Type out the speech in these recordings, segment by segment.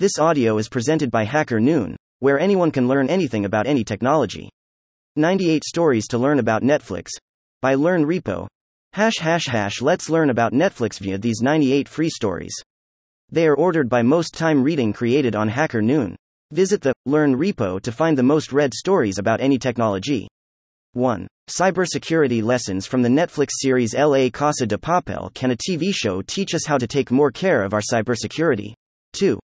This audio is presented by Hacker Noon, where anyone can learn anything about any technology. 98 Stories to Learn About Netflix. By Learn Repo. Let's learn about Netflix via these 98 free stories. They are ordered by most time reading created on Hacker Noon. Visit the Learn Repo to find the most read stories about any technology. 1. Cybersecurity lessons from the Netflix series La Casa de Papel. Can a TV show teach us how to take more care of our cybersecurity? 2.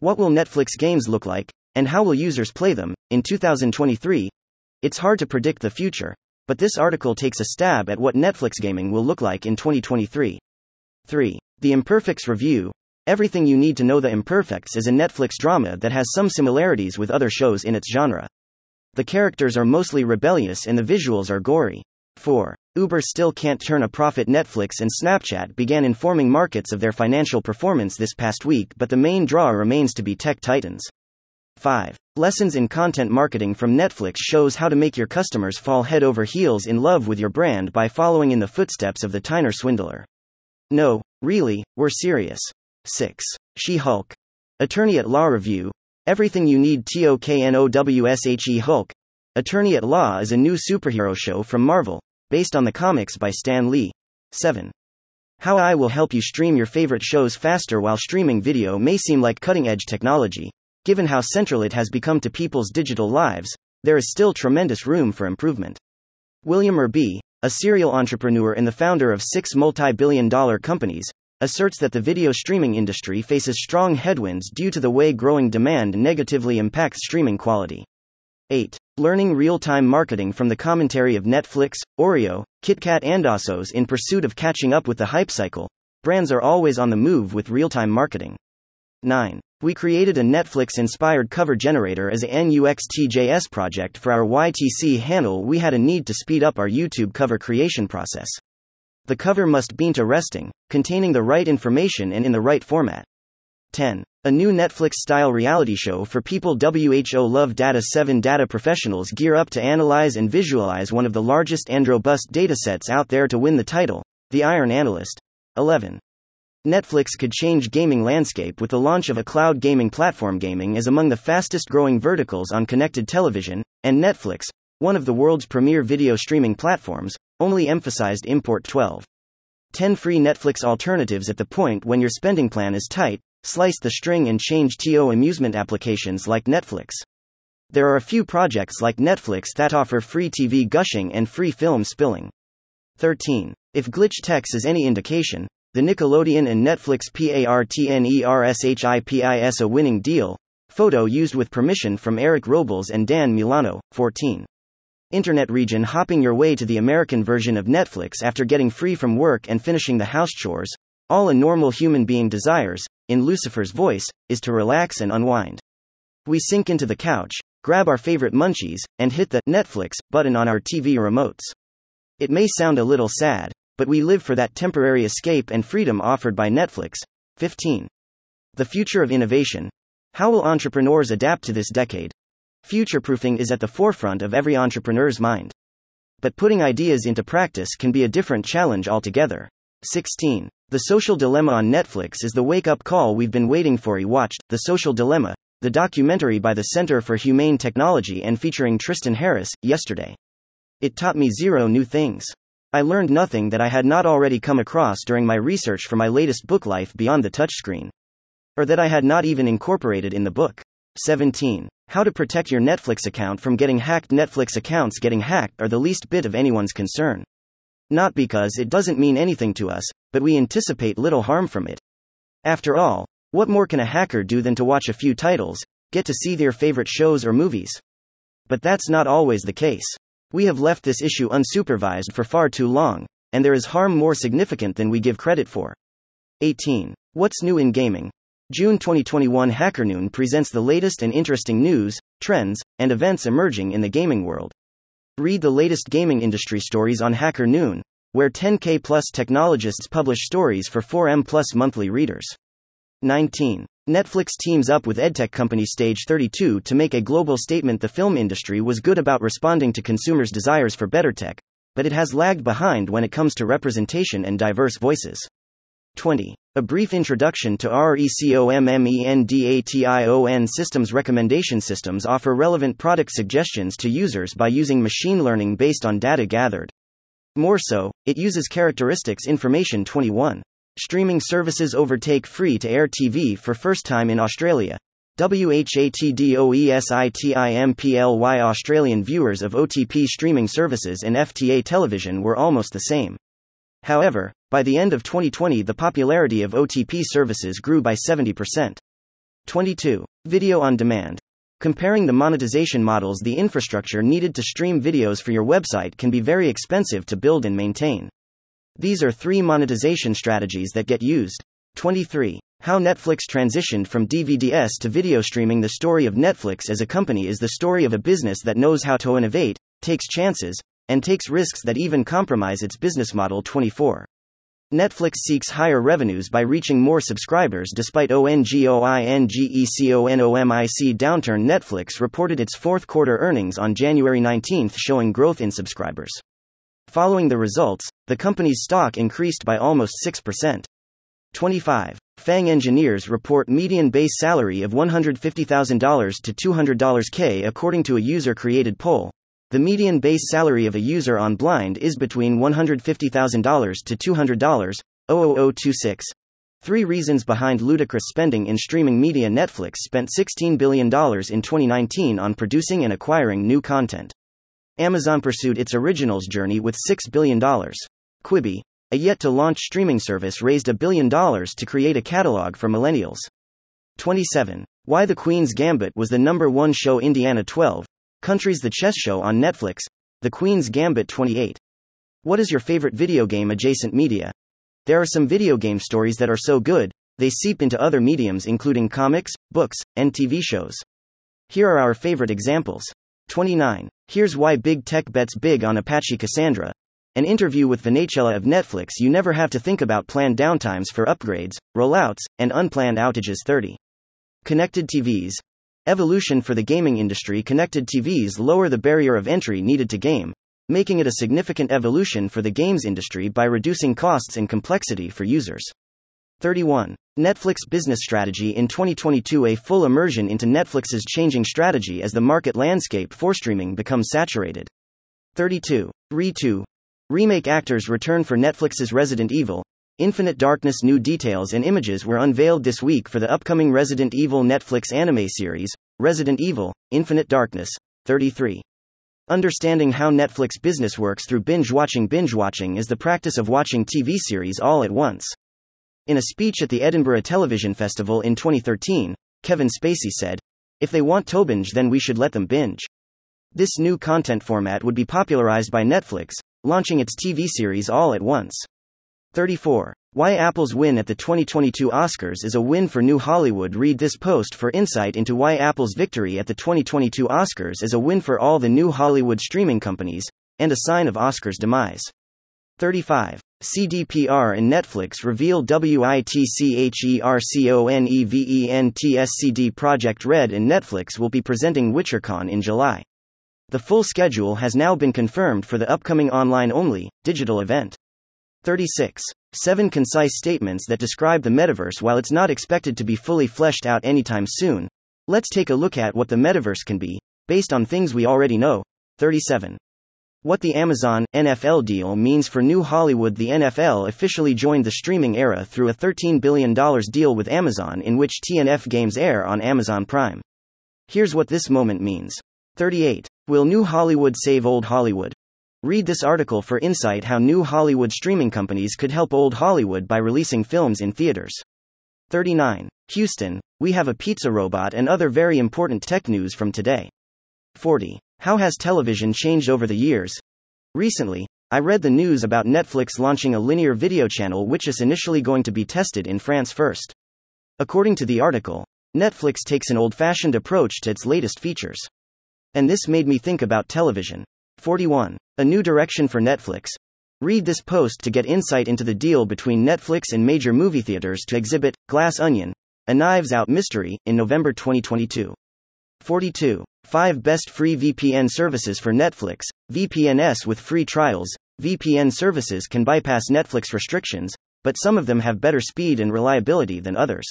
What will Netflix games look like, and how will users play them, in 2023? It's hard to predict the future, but this article takes a stab at what Netflix gaming will look like in 2023. 3. The Imperfects Review. Everything you need to know. The Imperfects is a Netflix drama that has some similarities with other shows in its genre. The characters are mostly rebellious and the visuals are gory. 4. Uber still can't turn a profit. Netflix and Snapchat began informing markets of their financial performance this past week, but the main draw remains to be tech titans. 5. Lessons in content marketing from Netflix shows how to make your customers fall head over heels in love with your brand by following in the footsteps of the Tyner swindler. No, really, we're serious. 6. She-Hulk. Attorney at Law Review. Everything you need. She-Hulk. Attorney at Law is a new superhero show from Marvel, based on the comics by Stan Lee. 7. How AI will help you stream your favorite shows faster. While streaming video may seem like cutting-edge technology, given how central it has become to people's digital lives, there is still tremendous room for improvement. William Irby, a serial entrepreneur and the founder of 6 multi-billion-dollar companies, asserts that the video streaming industry faces strong headwinds due to the way growing demand negatively impacts streaming quality. 8. Learning real-time marketing from the commentary of Netflix, Oreo, KitKat and Dassos. In pursuit of catching up with the hype cycle, brands are always on the move with real-time marketing. 9. We created a Netflix-inspired cover generator as a Nuxt.js project for our YTC handle. We had a need to speed up our YouTube cover creation process. The cover must be interesting, containing the right information and in the right format. 10. A new Netflix-style reality show for people. WHO Love Data. 7. Data professionals gear up to analyze and visualize one of the largest and robust datasets out there to win the title, The Iron Analyst. 11. Netflix could change gaming landscape with the launch of a cloud gaming platform. Gaming is among the fastest-growing verticals on connected television, and Netflix, one of the world's premier video streaming platforms, only emphasized import. 12. 10 free Netflix alternatives. At the point when your spending plan is tight, slice the string and change to amusement applications like Netflix. There are a few projects like Netflix that offer free TV gushing and free film spilling. 13. If glitch text is any indication, the Nickelodeon and Netflix partnerships a winning deal. Photo used with permission from Eric Robles and Dan Milano. 14. Internet region hopping. Your way to the American version of Netflix after getting free from work and finishing the house chores. All a normal human being desires, in Lucifer's voice, is to relax and unwind. We sink into the couch, grab our favorite munchies, and hit the Netflix button on our TV remotes. It may sound a little sad, but we live for that temporary escape and freedom offered by Netflix. 15. The future of innovation. How will entrepreneurs adapt to this decade? Future-proofing is at the forefront of every entrepreneur's mind, but putting ideas into practice can be a different challenge altogether. 16. The Social Dilemma on Netflix is the wake-up call we've been waiting for. I watched The Social Dilemma, the documentary by the Center for Humane Technology and featuring Tristan Harris, yesterday. It taught me zero new things. I learned nothing that I had not already come across during my research for my latest book, Life Beyond the Touchscreen, or that I had not even incorporated in the book. 17. How to protect your Netflix account from getting hacked. Netflix accounts getting hacked are the least bit of anyone's concern. Not because it doesn't mean anything to us, but we anticipate little harm from it. After all, what more can a hacker do than to watch a few titles, get to see their favorite shows or movies? But that's not always the case. We have left this issue unsupervised for far too long, and there is harm more significant than we give credit for. 18. What's new in gaming? June 2021. Hacker Noon presents the latest and interesting news, trends, and events emerging in the gaming world. Read the latest gaming industry stories on Hacker Noon, where 10K plus technologists publish stories for 4M plus monthly readers. 19. Netflix teams up with edtech company Stage 32 to make a global statement. The film industry was good about responding to consumers' desires for better tech, but it has lagged behind when it comes to representation and diverse voices. 20. A brief introduction to RECOMMENDATION systems. Recommendation systems offer relevant product suggestions to users by using machine learning based on data gathered. More so, it uses characteristics information. 21. Streaming services overtake free-to-air TV for first time in Australia. WHATDOESITIMPLY Australian viewers of OTP streaming services and FTA television were almost the same. However, by the end of 2020 the popularity of OTP services grew by 70%. 22. Video on demand. Comparing the monetization models, the infrastructure needed to stream videos for your website can be very expensive to build and maintain. These are three monetization strategies that get used. 23. How Netflix transitioned from DVDs to video streaming. The story of Netflix as a company is the story of a business that knows how to innovate, takes chances, and takes risks that even compromise its business model. 24. Netflix seeks higher revenues by reaching more subscribers despite ongoing economic downturn. Netflix reported its fourth quarter earnings on January 19, showing growth in subscribers. Following the results, the company's stock increased by almost 6%. 25. FAANG engineers report median base salary of $150,000 to $200K. According to a user-created poll, the median base salary of a user on Blind is between $150,000 to $200,000. 3 reasons behind ludicrous spending in streaming media. Netflix spent $16 billion in 2019 on producing and acquiring new content. Amazon pursued its originals journey with $6 billion. Quibi, a yet-to-launch streaming service, raised $1 billion to create a catalog for millennials. 27. Why The Queen's Gambit was the #1 show. Indiana. 12. Countries the chess show on Netflix, The Queen's Gambit. 28. What is your favorite video game? Adjacent media. There are some video game stories that are so good, they seep into other mediums including comics, books, and TV shows. Here are our favorite examples. 29. Here's why big tech bets big on Apache Cassandra. An interview with Vanichella of Netflix. You never have to think about planned downtimes for upgrades, rollouts, and unplanned outages. 30. Connected TVs. Evolution for the gaming industry. Connected TVs lower the barrier of entry needed to game, making it a significant evolution for the games industry by reducing costs and complexity for users. 31. Netflix business strategy in 2022. A full immersion into Netflix's changing strategy as the market landscape for streaming becomes saturated. 32. Re2. Remake actors return for Netflix's Resident Evil, Infinite Darkness. New details and images were unveiled this week for the upcoming Resident Evil Netflix anime series, Resident Evil, Infinite Darkness. 33. Understanding how Netflix business works through binge-watching. Binge-watching is the practice of watching TV series all at once. In a speech at the Edinburgh Television Festival in 2013, Kevin Spacey said, "If they want to binge, then we should let them binge." This new content format would be popularized by Netflix, launching its TV series all at once. 34. Why Apple's win at the 2022 Oscars is a win for New Hollywood. Read this post for insight into why Apple's victory at the 2022 Oscars is a win for all the New Hollywood streaming companies, and a sign of Oscar's demise. 35. CDPR and Netflix reveal WitcherConeventsCD Projekt Red and Netflix will be presenting WitcherCon in July. The full schedule has now been confirmed for the upcoming online-only, digital event. 36. 7 concise statements that describe the metaverse. While it's not expected to be fully fleshed out anytime soon, let's take a look at what the metaverse can be, based on things we already know. 37. What the Amazon NFL deal means for New Hollywood. The NFL officially joined the streaming era through a $13 billion deal with Amazon, in which TNF games air on Amazon Prime. Here's what this moment means. 38. Will New Hollywood save Old Hollywood? Read this article for insight how New Hollywood streaming companies could help Old Hollywood by releasing films in theaters. 39. Houston, we have a pizza robot and other very important tech news from today. 40. How has television changed over the years? Recently, I read the news about Netflix launching a linear video channel, which is initially going to be tested in France first. According to the article, Netflix takes an old-fashioned approach to its latest features. And this made me think about television. 41. A new direction for Netflix. Read this post to get insight into the deal between Netflix and major movie theaters to exhibit Glass Onion, a Knives Out mystery, in November 2022. 42. 5 best free VPN services for Netflix. VPNs with free trials. VPN services can bypass Netflix restrictions, but some of them have better speed and reliability than others.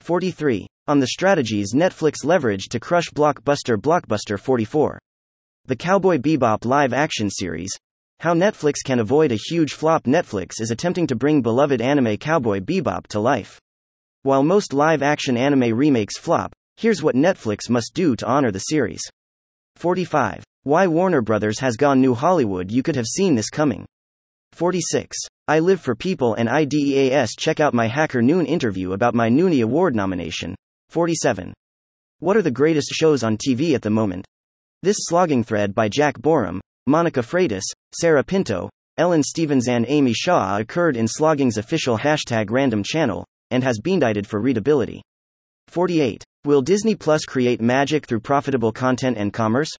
43. On the strategies Netflix leveraged to crush Blockbuster. Blockbuster 44. The Cowboy Bebop live-action series. How Netflix can avoid a huge flop. Netflix is attempting to bring beloved anime Cowboy Bebop to life. While most live-action anime remakes flop, here's what Netflix must do to honor the series. 45. Why Warner Brothers has gone new Hollywood. You could have seen this coming. 46. I live for people and ideas. Check out my Hacker Noon interview about my Noonie Award nomination. 47. What are the greatest shows on TV at the moment? This slogging thread by Jack Borum, Monica Freitas, Sarah Pinto, Ellen Stevens and Amy Shaw occurred in Slogging's official hashtag random channel, and has been indicted for readability. 48. Will Disney Plus create magic through profitable content and commerce?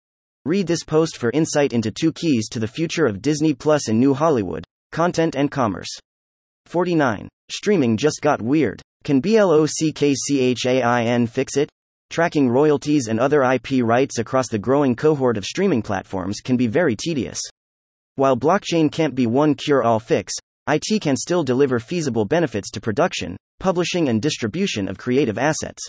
Read this post for insight into two keys to the future of Disney Plus in New Hollywood, content and commerce. 49. Streaming just got weird. Can Blockchain fix it? Tracking royalties and other IP rights across the growing cohort of streaming platforms can be very tedious. While blockchain can't be one cure-all fix, it can still deliver feasible benefits to production, publishing and distribution of creative assets.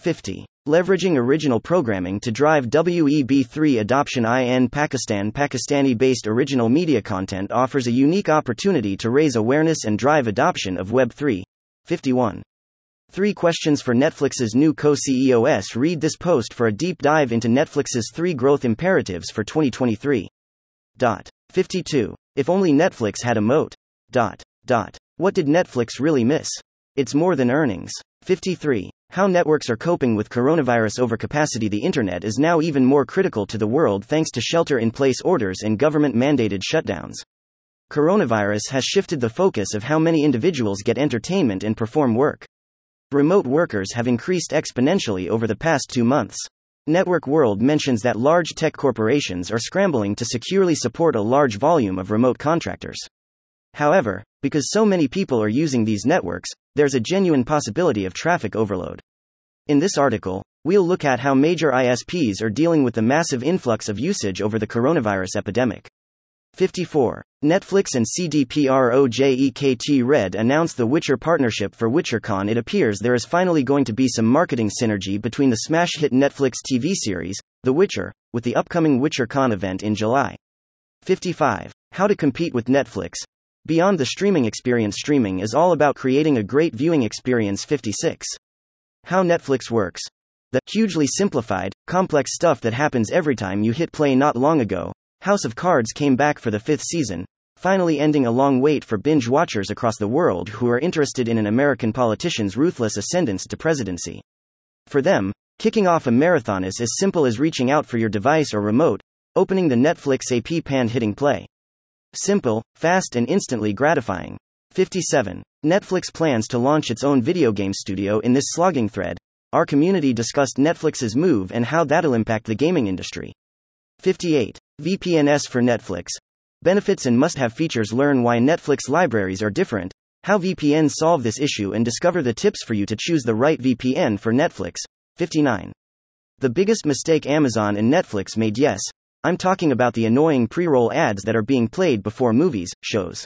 50. Leveraging original programming to drive Web3 adoption in Pakistan. Pakistani-based original media content offers a unique opportunity to raise awareness and drive adoption of Web3. 51. 3 questions for Netflix's new co-CEOs. Read this post for a deep dive into Netflix's 3 growth imperatives for 2023. 52. If only Netflix had a moat. What did Netflix really miss? It's more than earnings. 53. How networks are coping with coronavirus overcapacity. The internet is now even more critical to the world thanks to shelter-in-place orders and government-mandated shutdowns. Coronavirus has shifted the focus of how many individuals get entertainment and perform work. Remote workers have increased exponentially over the past 2 months. Network World mentions that large tech corporations are scrambling to securely support a large volume of remote contractors. However, because so many people are using these networks, there's a genuine possibility of traffic overload. In this article, we'll look at how major ISPs are dealing with the massive influx of usage over the coronavirus epidemic. 54. Netflix and CD Projekt Red announced the Witcher partnership for WitcherCon. It appears there is finally going to be some marketing synergy between the smash hit Netflix TV series, The Witcher, with the upcoming WitcherCon event in July. 55. How to compete with Netflix. Beyond the streaming experience. Streaming is all about creating a great viewing experience. 56. How Netflix works. The hugely simplified, complex stuff that happens every time you hit play. Not long ago, House of Cards came back for the 5th season, finally ending a long wait for binge watchers across the world who are interested in an American politician's ruthless ascendance to presidency. For them, kicking off a marathon is as simple as reaching out for your device or remote, opening the Netflix app and hitting play. Simple, fast and instantly gratifying. 57. Netflix plans to launch its own video game studio. In this slogging thread, our community discussed Netflix's move and how that'll impact the gaming industry. 58. VPNs for Netflix. Benefits and must-have features. Learn why Netflix libraries are different, how VPNs solve this issue and discover the tips for you to choose the right VPN for Netflix. 59. The biggest mistake Amazon and Netflix made. Yes, I'm talking about the annoying pre-roll ads that are being played before movies, shows.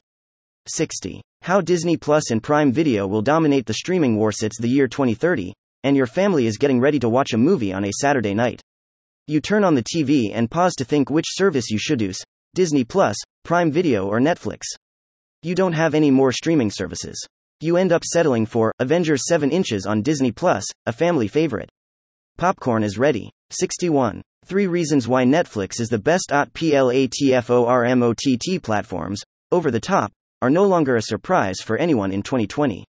60. How Disney Plus and Prime Video will dominate the streaming wars. It's the year 2030, and your family is getting ready to watch a movie on a Saturday night. You turn on the TV and pause to think which service you should use: Disney Plus, Prime Video or Netflix. You don't have any more streaming services. You end up settling for Avengers 7 Inches on Disney Plus, a family favorite. Popcorn is ready. 61. 3 reasons why Netflix is the best. Platformot platforms, over the top, are no longer a surprise for anyone in 2020.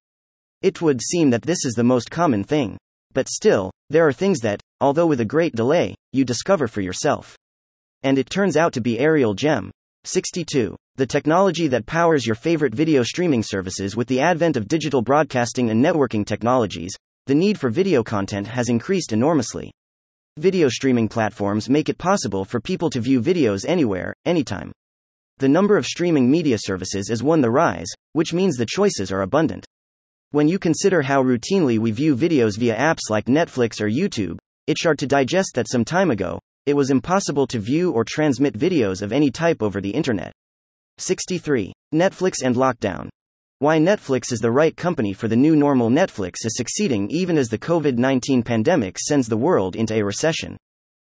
It would seem that this is the most common thing. But still, there are things that, although with a great delay, you discover for yourself. And it turns out to be aerial gem. 62. The technology that powers your favorite video streaming services. With the advent of digital broadcasting and networking technologies, the need for video content has increased enormously. Video streaming platforms make it possible for people to view videos anywhere, anytime. The number of streaming media services is on the rise, which means the choices are abundant. When you consider how routinely we view videos via apps like Netflix or YouTube, it's hard to digest that some time ago, it was impossible to view or transmit videos of any type over the internet. 63. Netflix and lockdown. Why Netflix is the right company for the new normal. Netflix is succeeding even as the COVID-19 pandemic sends the world into a recession.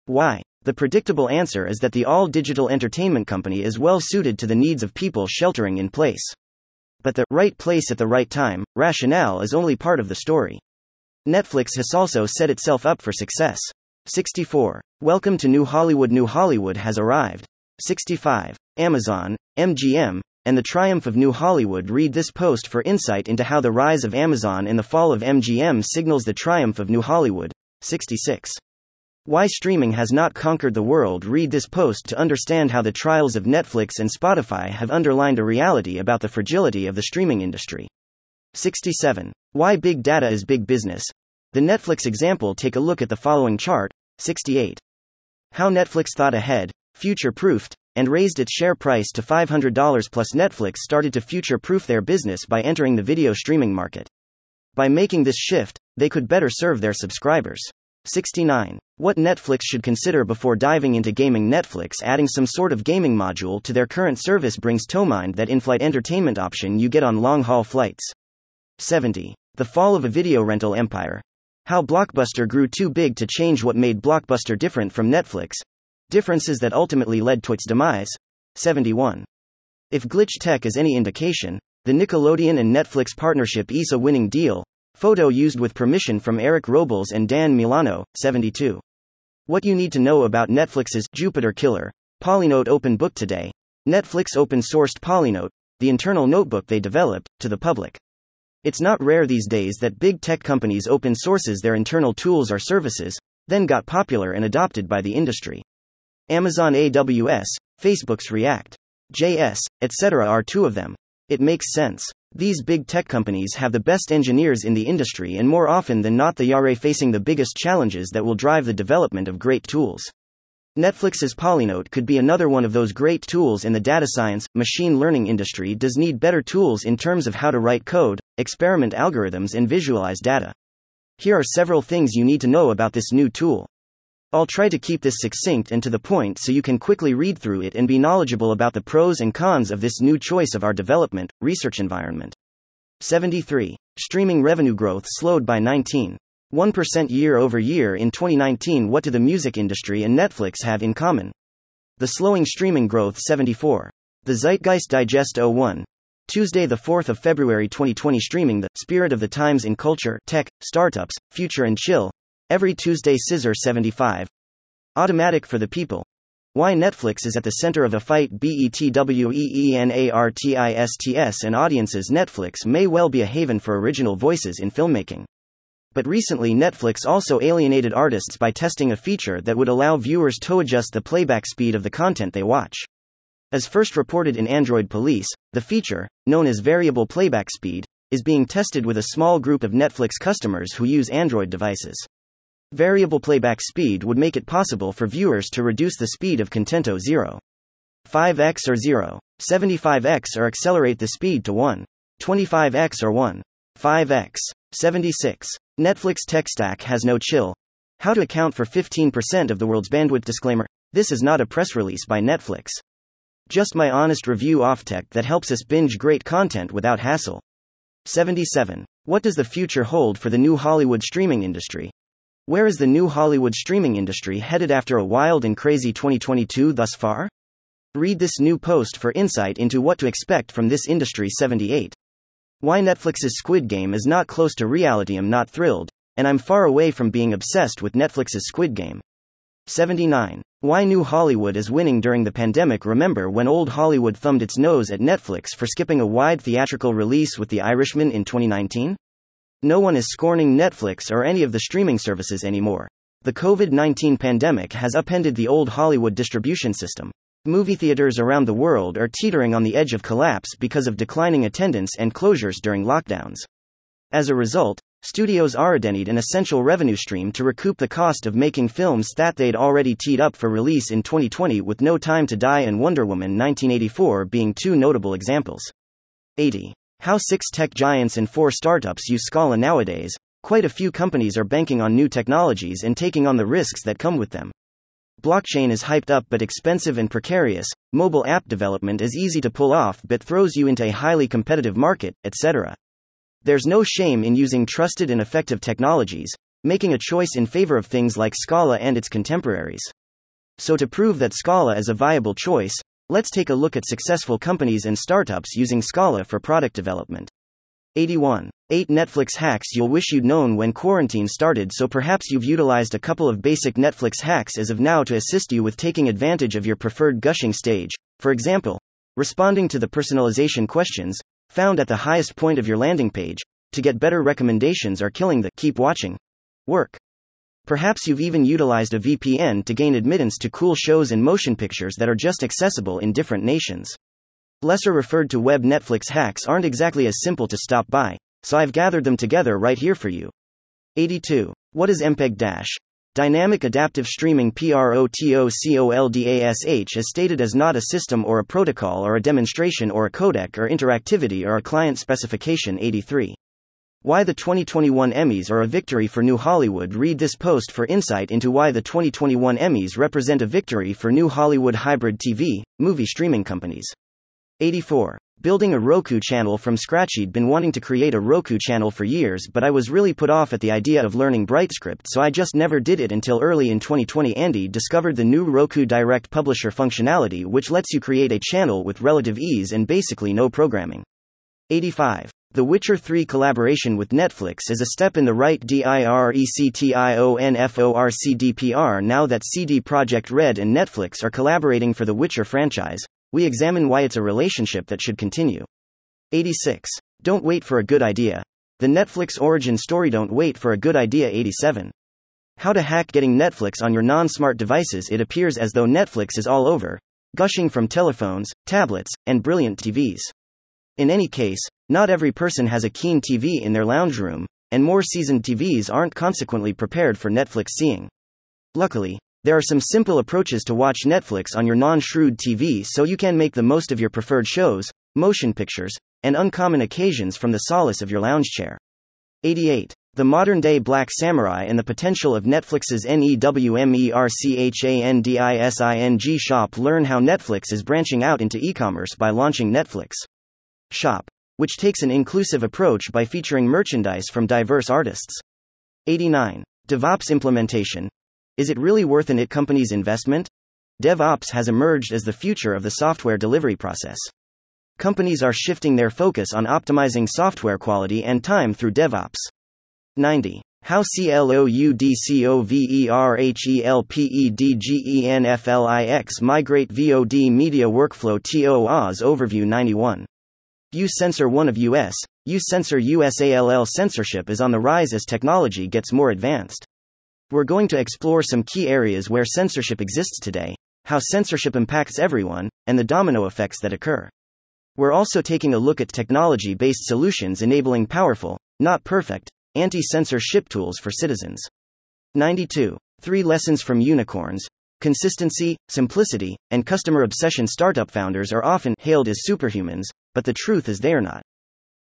Why? The predictable answer is that the all-digital entertainment company is well suited to the needs of people sheltering in place. But the right place at the right time rationale is only part of the story. Netflix has also set itself up for success. 64. Welcome to New Hollywood. New Hollywood has arrived. 65. Amazon, MGM, and the triumph of New Hollywood. Read this post for insight into how the rise of Amazon and the fall of MGM signals the triumph of New Hollywood. 66. Why streaming has not conquered the world. Read this post to understand how the trials of Netflix and Spotify have underlined a reality about the fragility of the streaming industry. 67. Why big data is big business. The Netflix example. Take a look at the following chart. 68. How Netflix thought ahead, future-proofed, and raised its share price to $500 plus. Netflix started to future-proof their business by entering the video streaming market. By making this shift, they could better serve their subscribers. 69. What Netflix should consider before diving into gaming. Netflix adding some sort of gaming module to their current service brings to mind that in-flight entertainment option you get on long-haul flights. 70. The fall of a video rental empire. How Blockbuster grew too big to change. What made Blockbuster different from Netflix? Differences that ultimately led to its demise. 71. If glitch tech is any indication, the Nickelodeon and Netflix partnership is a winning deal. Photo used with permission from Eric Robles and Dan Milano. 72. What you need to know about Netflix's Jupiter Killer, Polynote open book today. Netflix open-sourced Polynote, the internal notebook they developed, to the public. It's not rare these days that big tech companies open sources their internal tools or services, then got popular and adopted by the industry. Amazon AWS, Facebook's React.js, etc. are two of them. It makes sense. These big tech companies have the best engineers in the industry, and more often than not they are facing the biggest challenges that will drive the development of great tools. Netflix's Polynote could be another one of those great tools. In the data science, machine learning industry does need better tools in terms of how to write code, experiment algorithms, and visualize data. Here are several things you need to know about this new tool. I'll try to keep this succinct and to the point so you can quickly read through it and be knowledgeable about the pros and cons of this new choice of our development, research environment. 73. Streaming revenue growth slowed by 19.1% year over year in 2019. What do the music industry and Netflix have in common? The slowing streaming growth. 74. The Zeitgeist Digest 01. Tuesday, the 4th of February 2020. Streaming the spirit of the times in culture, tech, startups, future and chill. Every Tuesday. Scissor 75. Automatic for the people. Why Netflix is at the center of a fight. Between artists and audiences. Netflix may well be a haven for original voices in filmmaking. But recently Netflix also alienated artists by testing a feature that would allow viewers to adjust the playback speed of the content they watch. As first reported in Android Police, the feature, known as Variable Playback Speed, is being tested with a small group of Netflix customers who use Android devices. Variable playback speed would make it possible for viewers to reduce the speed of content to 0.5x or 0.75x or accelerate the speed to 1.25x or 1.5x. 76. Netflix tech stack has no chill. How to account for 15% of the world's bandwidth. Disclaimer: this is not a press release by Netflix. Just my honest review off tech that helps us binge great content without hassle. 77. What does the future hold for the new Hollywood streaming industry? Where is the new Hollywood streaming industry headed after a wild and crazy 2022 thus far? Read this new post for insight into what to expect from this industry. 78. Why Netflix's Squid Game is not close to reality. I'm not thrilled, and I'm far away from being obsessed with Netflix's Squid Game. 79. Why New Hollywood is winning during the pandemic. Remember when old Hollywood thumbed its nose at Netflix for skipping a wide theatrical release with The Irishman in 2019? No one is scorning Netflix or any of the streaming services anymore. The COVID-19 pandemic has upended the old Hollywood distribution system. Movie theaters around the world are teetering on the edge of collapse because of declining attendance and closures during lockdowns. As a result, studios already need an essential revenue stream to recoup the cost of making films that they'd already teed up for release in 2020, with No Time to Die and Wonder Woman 1984 being two notable examples. 80. How 6 tech giants and 4 startups use Scala nowadays. Quite a few companies are banking on new technologies and taking on the risks that come with them. Blockchain is hyped up but expensive and precarious, mobile app development is easy to pull off but throws you into a highly competitive market, etc. There's no shame in using trusted and effective technologies, making a choice in favor of things like Scala and its contemporaries. So to prove that Scala is a viable choice, let's take a look at successful companies and startups using Scala for product development. 81. 8 Netflix hacks you'll wish you'd known when quarantine started. So perhaps you've utilized a couple of basic Netflix hacks as of now to assist you with taking advantage of your preferred gushing stage. For example, responding to the personalization questions found at the highest point of your landing page to get better recommendations or killing the keep watching work. Perhaps you've even utilized a VPN to gain admittance to cool shows and motion pictures that are just accessible in different nations. Lesser referred to web Netflix hacks aren't exactly as simple to stop by, so I've gathered them together right here for you. 82. What is MPEG-DASH? Dynamic Adaptive Streaming Protocol, is stated as not a system or a protocol or a demonstration or a codec or interactivity or a client specification. 83. Why the 2021 Emmys are a victory for New Hollywood. Read this post for insight into why the 2021 Emmys represent a victory for New Hollywood hybrid TV, movie streaming companies. 84. Building a Roku channel from scratch. I'd been wanting to create a Roku channel for years, but I was really put off at the idea of learning BrightScript, so I just never did it until early in 2020 Andy discovered the new Roku Direct Publisher functionality, which lets you create a channel with relative ease and basically no programming. 85. The Witcher 3 collaboration with Netflix is a step in the right direction. Now that CD Projekt Red and Netflix are collaborating for the Witcher franchise, we examine why it's a relationship that should continue. 86. Don't wait for a good idea. The Netflix origin story. Don't wait for a good idea. 87. How to hack getting Netflix on your non-smart devices. It appears as though Netflix is all over, gushing from telephones, tablets, and brilliant TVs. In any case, not every person has a keen TV in their lounge room, and more seasoned TVs aren't consequently prepared for Netflix seeing. Luckily, there are some simple approaches to watch Netflix on your non-shrewd TV so you can make the most of your preferred shows, motion pictures, and uncommon occasions from the solace of your lounge chair. 88. The modern-day Black Samurai and the potential of Netflix's NEWMERCHANDISING shop. Learn how Netflix is branching out into e-commerce by launching Netflix Shop, which takes an inclusive approach by featuring merchandise from diverse artists. 89. DevOps implementation. Is it really worth an IT company's investment? DevOps has emerged as the future of the software delivery process. Companies are shifting their focus on optimizing software quality and time through DevOps. 90. How CLOUDCOVERHELPEDGENFLIX migrate VOD media workflow TOAs overview. 91. U-Censor. One of US, U-Censor USALL censorship is on the rise as technology gets more advanced. We're going to explore some key areas where censorship exists today, how censorship impacts everyone, and the domino effects that occur. We're also taking a look at technology-based solutions enabling powerful, not perfect, anti-censorship tools for citizens. 92. 3 lessons from unicorns. Consistency, simplicity, and customer obsession. Startup founders are often hailed as superhumans, but the truth is they are not.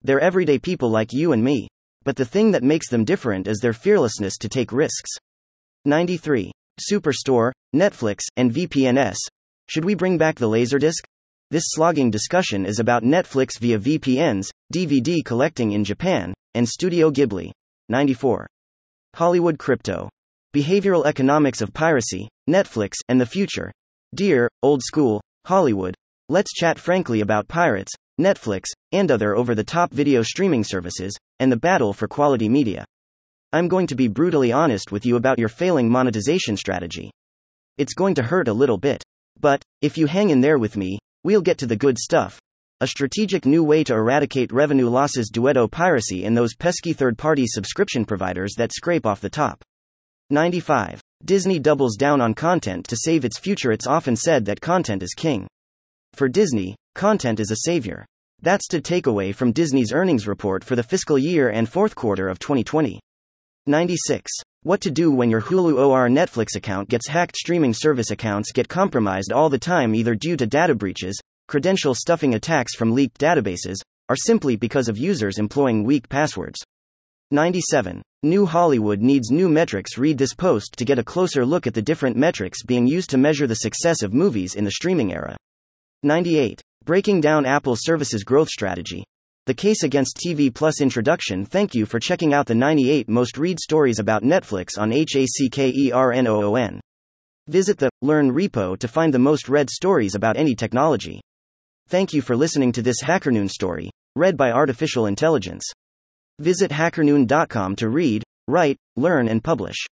They're everyday people like you and me. But the thing that makes them different is their fearlessness to take risks. 93. Superstore, Netflix, and VPNs. Should we bring back the Laserdisc? This slogging discussion is about Netflix via VPNs, DVD collecting in Japan, and Studio Ghibli. 94. Hollywood crypto. Behavioral economics of piracy, Netflix, and the future. Dear, old school, Hollywood, let's chat frankly about pirates, Netflix, and other over-the-top video streaming services, and the battle for quality media. I'm going to be brutally honest with you about your failing monetization strategy. It's going to hurt a little bit. But, if you hang in there with me, we'll get to the good stuff. A strategic new way to eradicate revenue losses. Duetto piracy and those pesky third-party subscription providers that scrape off the top. 95. Disney doubles down on content to save its future. It's often said that content is king. For Disney, content is a savior. That's to take away from Disney's earnings report for the fiscal year and fourth quarter of 2020. 96. What to do when your Hulu or Netflix account gets hacked. Streaming service accounts get compromised all the time, either due to data breaches, credential stuffing attacks from leaked databases, or simply because of users employing weak passwords. 97. New Hollywood needs new metrics. Read this post to get a closer look at the different metrics being used to measure the success of movies in the streaming era. 98. Breaking down Apple's services growth strategy. The case against TV Plus introduction. Thank you for checking out the 98 most read stories about Netflix on Hackernoon. Visit the Learn repo to find the most read stories about any technology. Thank you for listening to this Hacker Noon story, read by Artificial Intelligence. Visit hackernoon.com to read, write, learn and publish.